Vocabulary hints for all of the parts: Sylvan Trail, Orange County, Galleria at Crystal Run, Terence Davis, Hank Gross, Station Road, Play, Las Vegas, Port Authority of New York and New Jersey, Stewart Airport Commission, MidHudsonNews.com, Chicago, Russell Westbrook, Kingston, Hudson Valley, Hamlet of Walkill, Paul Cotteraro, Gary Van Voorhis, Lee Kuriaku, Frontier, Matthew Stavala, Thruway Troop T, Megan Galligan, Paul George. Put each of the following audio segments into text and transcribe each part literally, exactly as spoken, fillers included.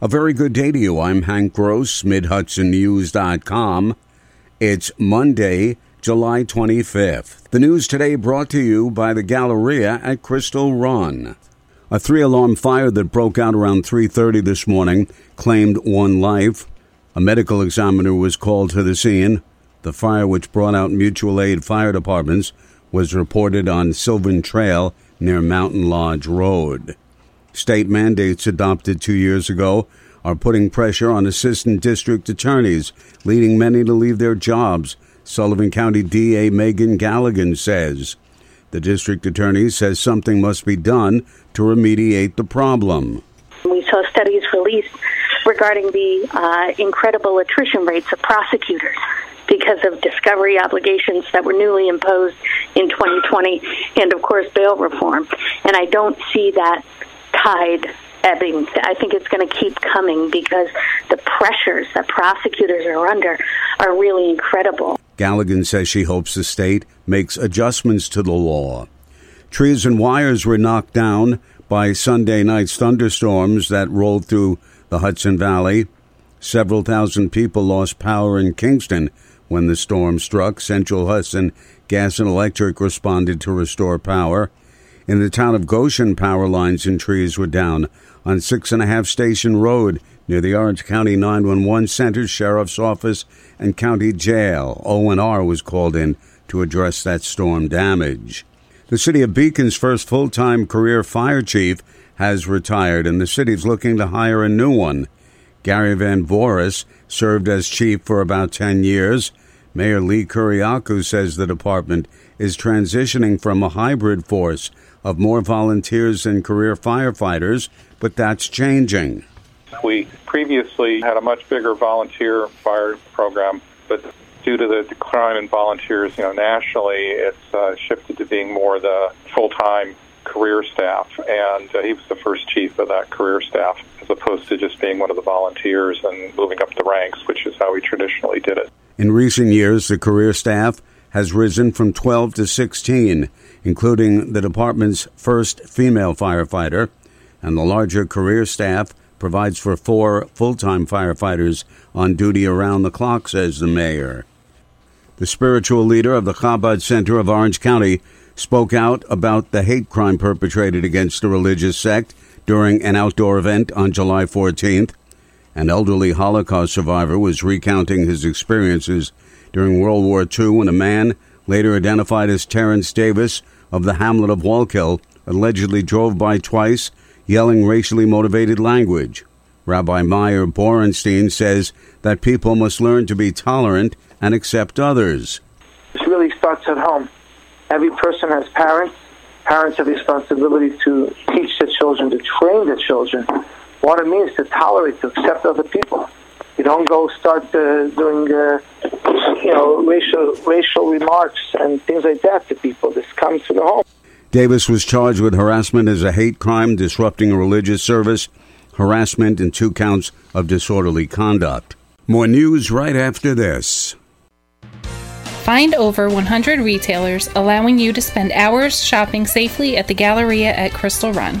A very good day to you. I'm Hank Gross, Mid Hudson News dot com. It's Monday, July twenty-fifth. The news today brought to you by the Galleria at Crystal Run. A three-alarm fire that broke out around three thirty this morning claimed one life. A medical examiner was called to the scene. The fire, which brought out mutual aid fire departments, was reported on Sylvan Trail near Mountain Lodge Road. State mandates adopted two years ago are putting pressure on assistant district attorneys, leading many to leave their jobs, Sullivan County D A Megan Galligan says. The district attorney says something must be done to remediate the problem. We saw studies released regarding the uh, incredible attrition rates of prosecutors because of discovery obligations that were newly imposed in twenty twenty and, of course, bail reform. And I don't see that tide ebbing. I think it's going to keep coming because the pressures that prosecutors are under are really incredible. Galligan says she hopes the state makes adjustments to the law. Trees and wires were knocked down by Sunday night's thunderstorms that rolled through the Hudson Valley. Several thousand people lost power in Kingston when the storm struck. Central Hudson Gas and Electric responded to restore power. In the town of Goshen, power lines and trees were down on six and a half Station Road near the Orange County nine one one Center, Sheriff's Office, and County Jail. O and R was called in to address that storm damage. The city of Beacon's first full-time career fire chief has retired, and the city's looking to hire a new one. Gary Van Voorhis served as chief for about ten years. Mayor Lee Kuriaku says the department is transitioning from a hybrid force of more volunteers and career firefighters, but that's changing. We previously had a much bigger volunteer fire program, but due to the decline in volunteers, you know, nationally, it's uh, shifted to being more the full-time career staff, and uh, he was the first chief of that career staff, as opposed to just being one of the volunteers and moving up the ranks, which is how we traditionally did it. In recent years, the career staff has risen from twelve to sixteen, including the department's first female firefighter, and the larger career staff provides for four full-time firefighters on duty around the clock, says the mayor. The spiritual leader of the Chabad Center of Orange County spoke out about the hate crime perpetrated against the religious sect during an outdoor event on July fourteenth. An elderly Holocaust survivor was recounting his experiences during World War Two when a man, later identified as Terence Davis of the Hamlet of Walkill, allegedly drove by twice, yelling racially motivated language. Rabbi Meyer Borenstein says that people must learn to be tolerant and accept others. This really starts at home. Every person has parents. Parents have the responsibility to teach their children, to train their children. What it means to tolerate, to accept other people. You don't go start uh, doing, uh, you know, racial racial remarks and things like that to people. This comes to the home. Davis was charged with harassment as a hate crime, disrupting a religious service, harassment, and two counts of disorderly conduct. More news right after this. Find over one hundred retailers allowing you to spend hours shopping safely at the Galleria at Crystal Run.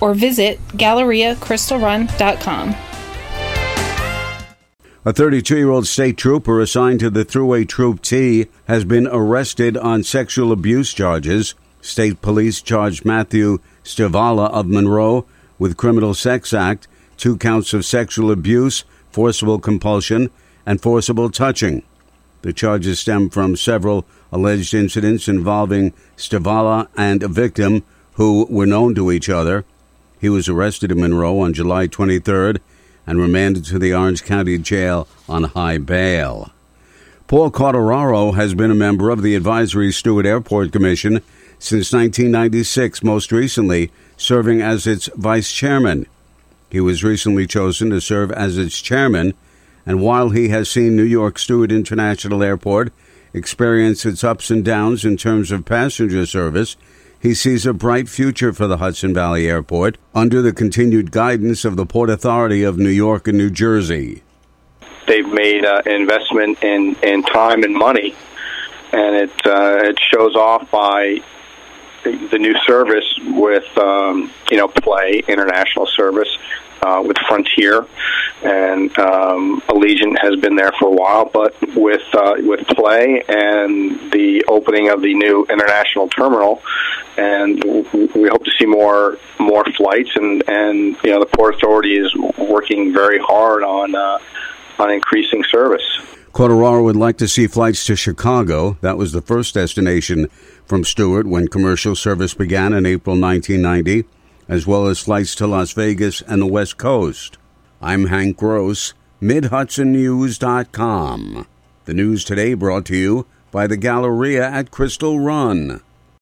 or visit Galleria Crystal Run dot com. A thirty-two-year-old state trooper assigned to the Thruway Troop T has been arrested on sexual abuse charges. State police charged Matthew Stavala of Monroe with criminal sex act, two counts of sexual abuse, forcible compulsion, and forcible touching. The charges stem from several alleged incidents involving Stavala and a victim who were known to each other. He was arrested in Monroe on July twenty-third and remanded to the Orange County Jail on high bail. Paul Cotteraro has been a member of the Advisory Stewart Airport Commission since nineteen ninety-six, most recently serving as its vice chairman. He was recently chosen to serve as its chairman and while he has seen New York Stewart International Airport experience its ups and downs in terms of passenger service, he sees a bright future for the Hudson Valley Airport under the continued guidance of the Port Authority of New York and New Jersey. They've made uh, an investment in, in time and money, and it uh, it shows off by the new service with um, you know Play International Service uh, with Frontier, and um, Allegiant has been there for a while, but with uh, with Play and the opening of the new international terminal, and we hope to see more more flights, and, and you know the Port Authority is working very hard on uh, on increasing service. Cotteraro would like to see flights to Chicago. That was the first destination from Stewart when commercial service began in April nineteen ninety, as well as flights to Las Vegas and the West Coast. I'm Hank Gross, Mid Hudson News dot com. The news today brought to you by the Galleria at Crystal Run.